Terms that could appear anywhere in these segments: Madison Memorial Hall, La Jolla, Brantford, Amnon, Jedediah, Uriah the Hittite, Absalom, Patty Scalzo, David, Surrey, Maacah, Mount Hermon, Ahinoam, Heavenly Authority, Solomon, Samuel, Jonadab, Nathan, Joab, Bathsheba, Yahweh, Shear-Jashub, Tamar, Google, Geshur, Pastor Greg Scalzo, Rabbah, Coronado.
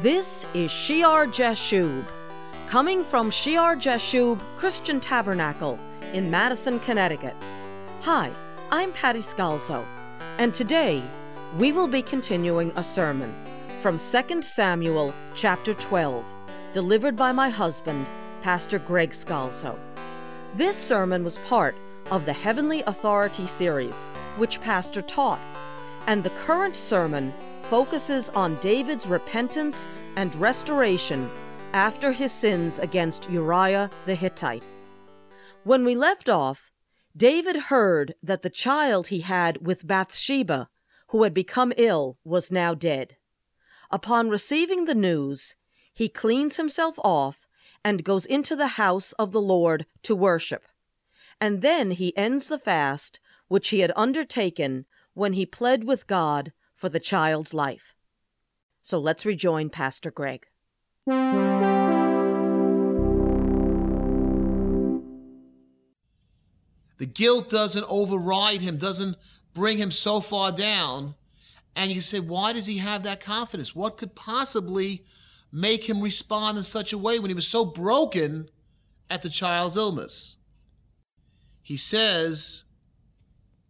This is Shear-Jashub, coming from Shear-Jashub Christian Tabernacle in Madison, Connecticut. Hi, I'm Patty Scalzo, and today we will be continuing a sermon from 2 Samuel chapter 12, delivered by my husband, Pastor Greg Scalzo. This sermon was part of the Heavenly Authority series, which Pastor taught, and the current sermon focuses on David's repentance and restoration after his sins against Uriah the Hittite. When we left off, David heard that the child he had with Bathsheba, who had become ill, was now dead. Upon receiving the news, he cleans himself off and goes into the house of the Lord to worship. And then he ends the fast which he had undertaken when he pled with God for the child's life. So let's rejoin Pastor Greg. The guilt doesn't override him, doesn't bring him so far down. And you say, why does he have that confidence? What could possibly make him respond in such a way when he was so broken at the child's illness? He says,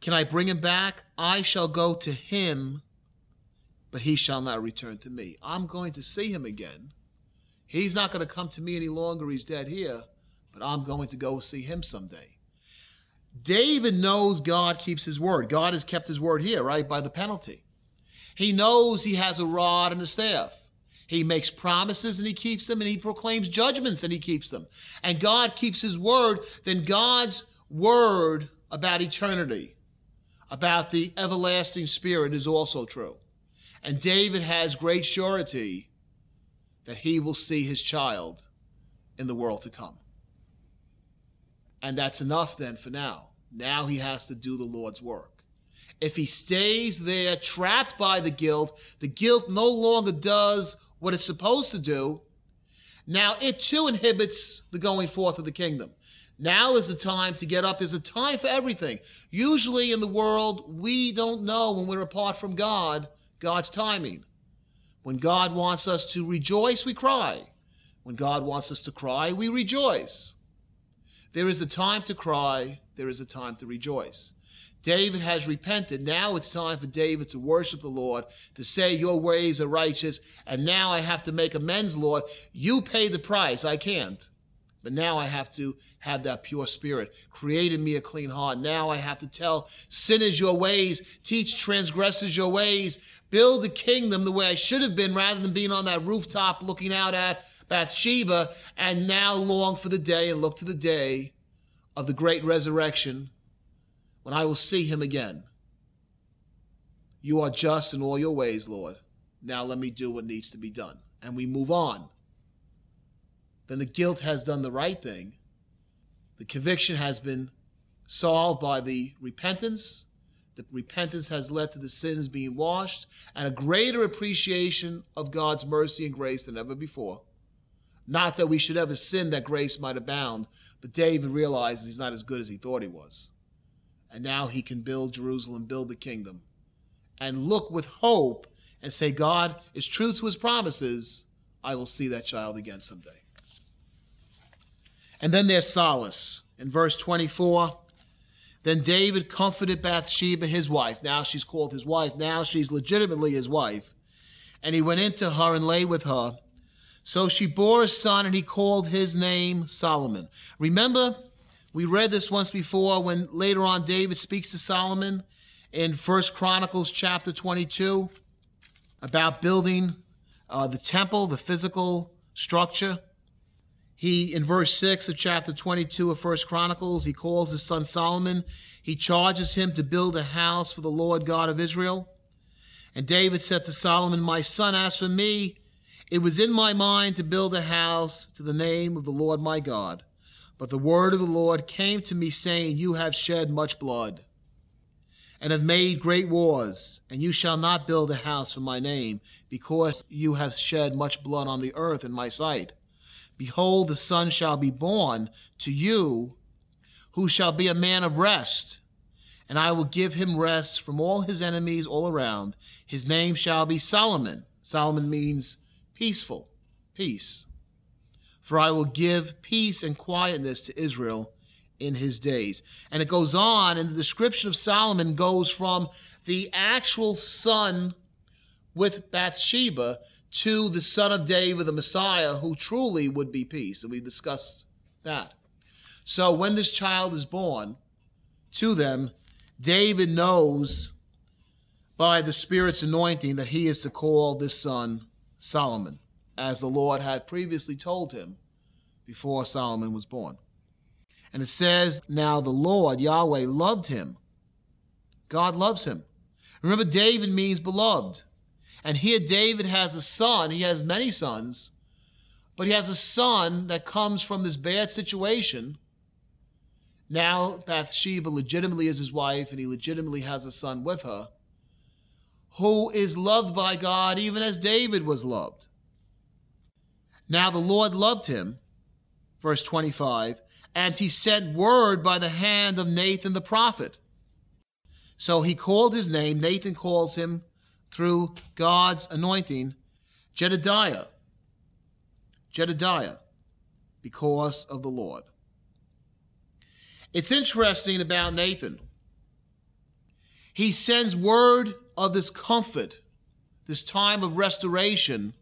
can I bring him back? I shall go to him, but he shall not return to me. I'm going to see him again. He's not going to come to me any longer. He's dead here, but I'm going to go see him someday. David knows God keeps his word. God has kept his word here, right, by the penalty. He knows he has a rod and a staff. He makes promises and he keeps them, and he proclaims judgments and he keeps them. And God keeps his word. Then God's word about eternity, about the everlasting spirit, is also true. And David has great surety that he will see his child in the world to come. And that's enough then for now. Now he has to do the Lord's work. If he stays there trapped by the guilt no longer does what it's supposed to do. Now it too inhibits the going forth of the kingdom. Now is the time to get up. There's a time for everything. Usually in the world, we don't know when we're apart from God, God's timing. When God wants us to rejoice, we cry. When God wants us to cry, we rejoice. There is a time to cry. There is a time to rejoice. David has repented. Now it's time for David to worship the Lord, to say, your ways are righteous, and now I have to make amends, Lord. You pay the price. I can't. But now I have to have that pure spirit. Create in me a clean heart. Now I have to tell sinners your ways, teach transgressors your ways, build the kingdom the way I should have been rather than being on that rooftop looking out at Bathsheba, and now long for the day and look to the day of the great resurrection when I will see him again. You are just in all your ways, Lord. Now let me do what needs to be done. And we move on. Then the guilt has done the right thing. The conviction has been solved by the repentance. The repentance has led to the sins being washed and a greater appreciation of God's mercy and grace than ever before. Not that we should ever sin that grace might abound, but David realizes he's not as good as he thought he was. And now he can build Jerusalem, build the kingdom, and look with hope and say, God is true to his promises. I will see that child again someday. And then there's solace. In verse 24, then David comforted Bathsheba, his wife. Now she's called his wife. Now she's legitimately his wife. And he went into her and lay with her. So she bore a son, and he called his name Solomon. Remember, we read this once before when later on David speaks to Solomon in 1 Chronicles chapter 22 about building the temple, the physical structure. He, in verse 6 of chapter 22 of 1 Chronicles, he calls his son Solomon. He charges him to build a house for the Lord God of Israel. And David said to Solomon, my son, as for me, it was in my mind to build a house to the name of the Lord my God. But the word of the Lord came to me, saying, you have shed much blood and have made great wars, and you shall not build a house for my name, because you have shed much blood on the earth in my sight. Behold, the son shall be born to you, who shall be a man of rest. And I will give him rest from all his enemies all around. His name shall be Solomon. Solomon means peaceful, peace. For I will give peace and quietness to Israel in his days. And it goes on, and the description of Solomon goes from the actual son with Bathsheba to the son of David, the Messiah, who truly would be peace. And we discussed that. So when this child is born to them, David knows by the Spirit's anointing that he is to call this son Solomon, as the Lord had previously told him before Solomon was born. And it says, now the Lord, Yahweh, loved him. God loves him. Remember, David means beloved. And here David has a son. He has many sons, but he has a son that comes from this bad situation. Now Bathsheba legitimately is his wife, and he legitimately has a son with her, who is loved by God even as David was loved. Now the Lord loved him, verse 25, and he sent word by the hand of Nathan the prophet. So he called his name. Nathan calls him through God's anointing, Jedediah. Jedediah, because of the Lord. It's interesting about Nathan. He sends word of this comfort, this time of restoration,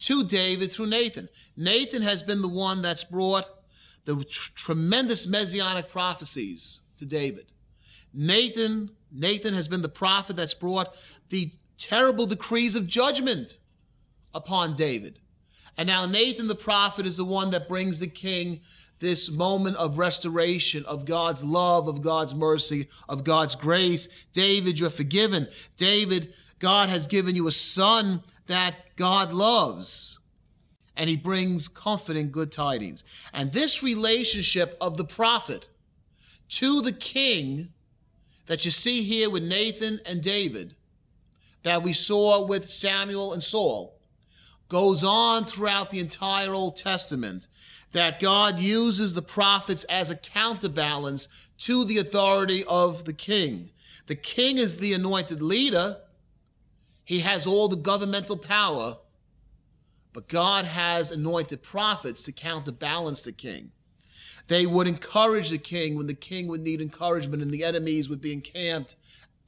to David through Nathan. Nathan has been the one that's brought the tremendous messianic prophecies to David. Nathan has been the prophet that's brought the terrible decrees of judgment upon David. And now Nathan the prophet is the one that brings the king this moment of restoration, of God's love, of God's mercy, of God's grace. David, you're forgiven. David, God has given you a son that God loves. And he brings comfort and good tidings. And this relationship of the prophet to the king that you see here with Nathan and David, that we saw with Samuel and Saul, goes on throughout the entire Old Testament, that God uses the prophets as a counterbalance to the authority of the king. The king is the anointed leader. He has all the governmental power, but God has anointed prophets to counterbalance the king. They would encourage the king when the king would need encouragement and the enemies would be encamped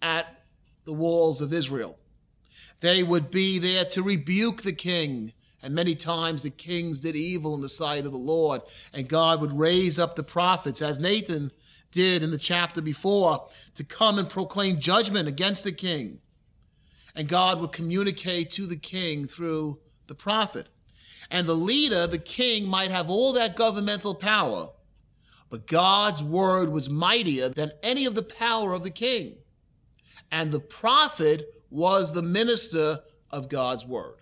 at the walls of Israel. They would be there to rebuke the king. And many times the kings did evil in the sight of the Lord, and God would raise up the prophets, as Nathan did in the chapter before, to come and proclaim judgment against the king. And God would communicate to the king through the prophet. And the leader, the king, might have all that governmental power, but God's word was mightier than any of the power of the king. And the prophet was the minister of God's word.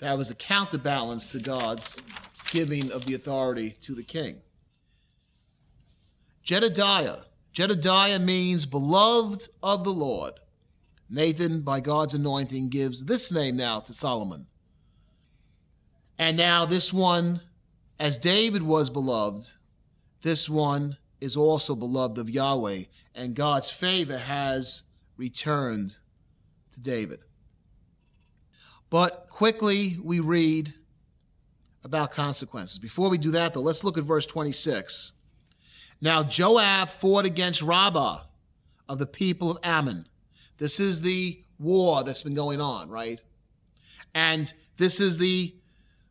That was a counterbalance to God's giving of the authority to the king. Jedediah. Jedediah means beloved of the Lord. Nathan, by God's anointing, gives this name now to Solomon. And now this one, as David was beloved, this one is also beloved of Yahweh, and God's favor has returned to David. But quickly we read about consequences. Before we do that, though, let's look at verse 26. Now Joab fought against Rabbah of the people of Ammon. This is the war that's been going on, right? And this is the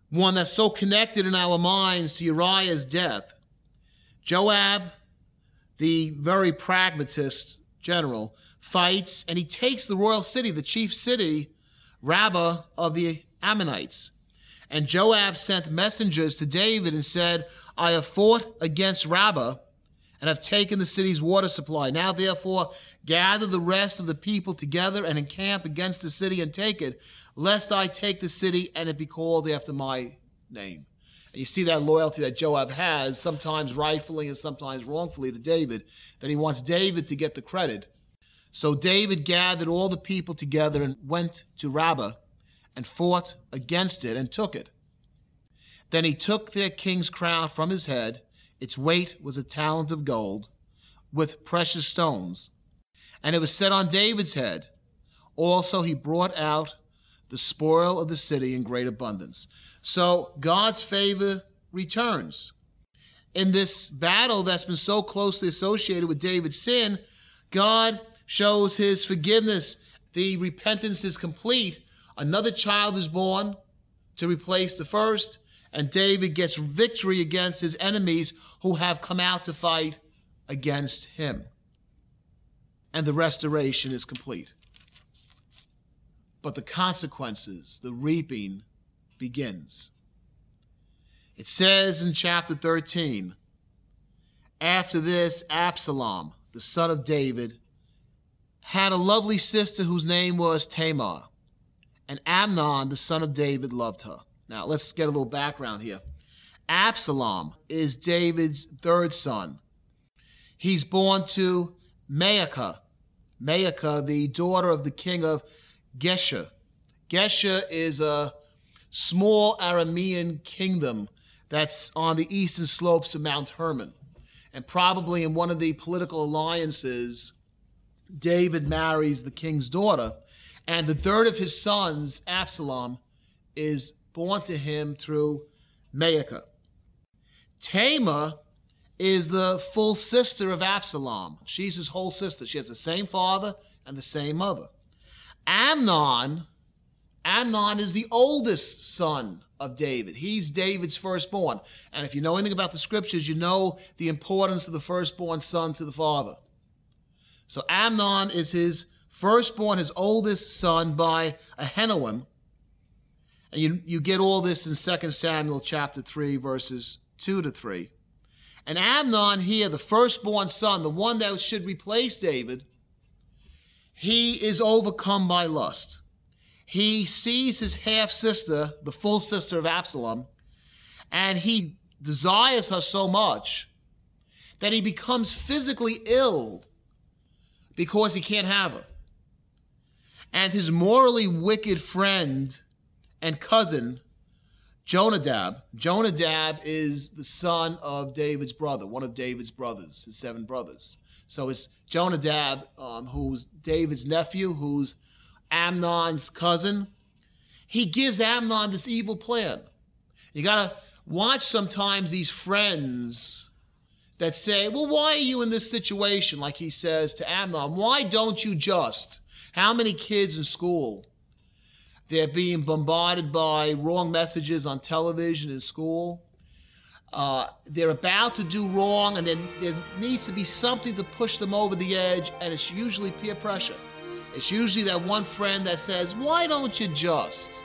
one that's so connected in our minds to Uriah's death. Joab, the very pragmatist general, fights, and he takes the royal city, the chief city, Rabbah of the Ammonites. And Joab sent messengers to David and said, I have fought against Rabbah and have taken the city's water supply. Now, therefore, gather the rest of the people together and encamp against the city and take it, lest I take the city and it be called after my name. And you see that loyalty that Joab has, sometimes rightfully and sometimes wrongfully, to David, that he wants David to get the credit. So David gathered all the people together and went to Rabbah and fought against it and took it. Then he took their king's crown from his head. Its weight was a talent of gold with precious stones, and it was set on David's head. Also he brought out the spoil of the city in great abundance. So God's favor returns. In this battle that's been so closely associated with David's sin, God shows his forgiveness. The repentance is complete. Another child is born to replace the first, and David gets victory against his enemies who have come out to fight against him. And the restoration is complete. But the consequences, the reaping, begins. It says in chapter 13, after this, Absalom, the son of David, had a lovely sister whose name was Tamar, and Amnon, the son of David, loved her. Now, let's get a little background here. Absalom is David's third son. He's born to Maacah, the daughter of the king of Geshur. Geshur is a small Aramean kingdom that's on the eastern slopes of Mount Hermon. And probably in one of the political alliances, David marries the king's daughter. And the third of his sons, Absalom, is born to him through Maacah. Tamar is the full sister of Absalom. She's his whole sister. She has the same father and the same mother. Amnon is the oldest son of David. He's David's firstborn. And if you know anything about the scriptures, you know the importance of the firstborn son to the father. So Amnon is his firstborn, his oldest son by Ahinoam. And you get all this in 2 Samuel chapter 3, verses 2 to 3. And Amnon here, the firstborn son, the one that should replace David, he is overcome by lust. He sees his half-sister, the full sister of Absalom, and he desires her so much that he becomes physically ill because he can't have her. And his morally wicked friend and cousin, Jonadab is the son of David's brother, one of David's brothers, his seven brothers. So it's Jonadab, who's David's nephew, who's Amnon's cousin. He gives Amnon this evil plan. You gotta watch sometimes these friends that say, well, why are you in this situation? Like he says to Amnon, why don't you just? How many kids in school, they're being bombarded by wrong messages on television in school. They're about to do wrong, and then there needs to be something to push them over the edge, and it's usually peer pressure. It's usually that one friend that says, why don't you just?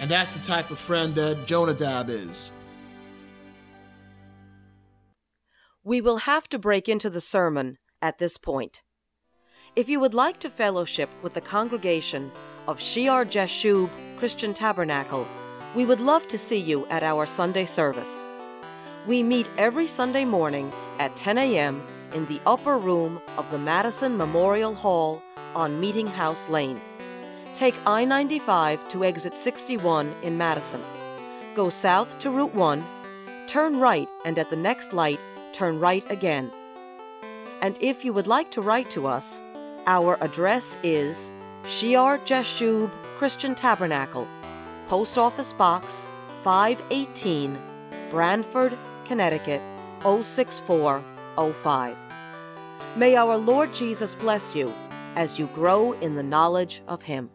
And that's the type of friend that Jonadab is. We will have to break into the sermon at this point. If you would like to fellowship with the congregation of Shear-Jashub Christian Tabernacle, we would love to see you at our Sunday service. We meet every Sunday morning at 10 a.m. in the upper room of the Madison Memorial Hall on Meeting House Lane. Take I-95 to exit 61 in Madison. Go south to Route 1, turn right, and at the next light, turn right again. And if you would like to write to us, our address is Shear-Jashub Christian Tabernacle, Post Office Box 518, Brantford, Connecticut, 06405. May our Lord Jesus bless you as you grow in the knowledge of Him.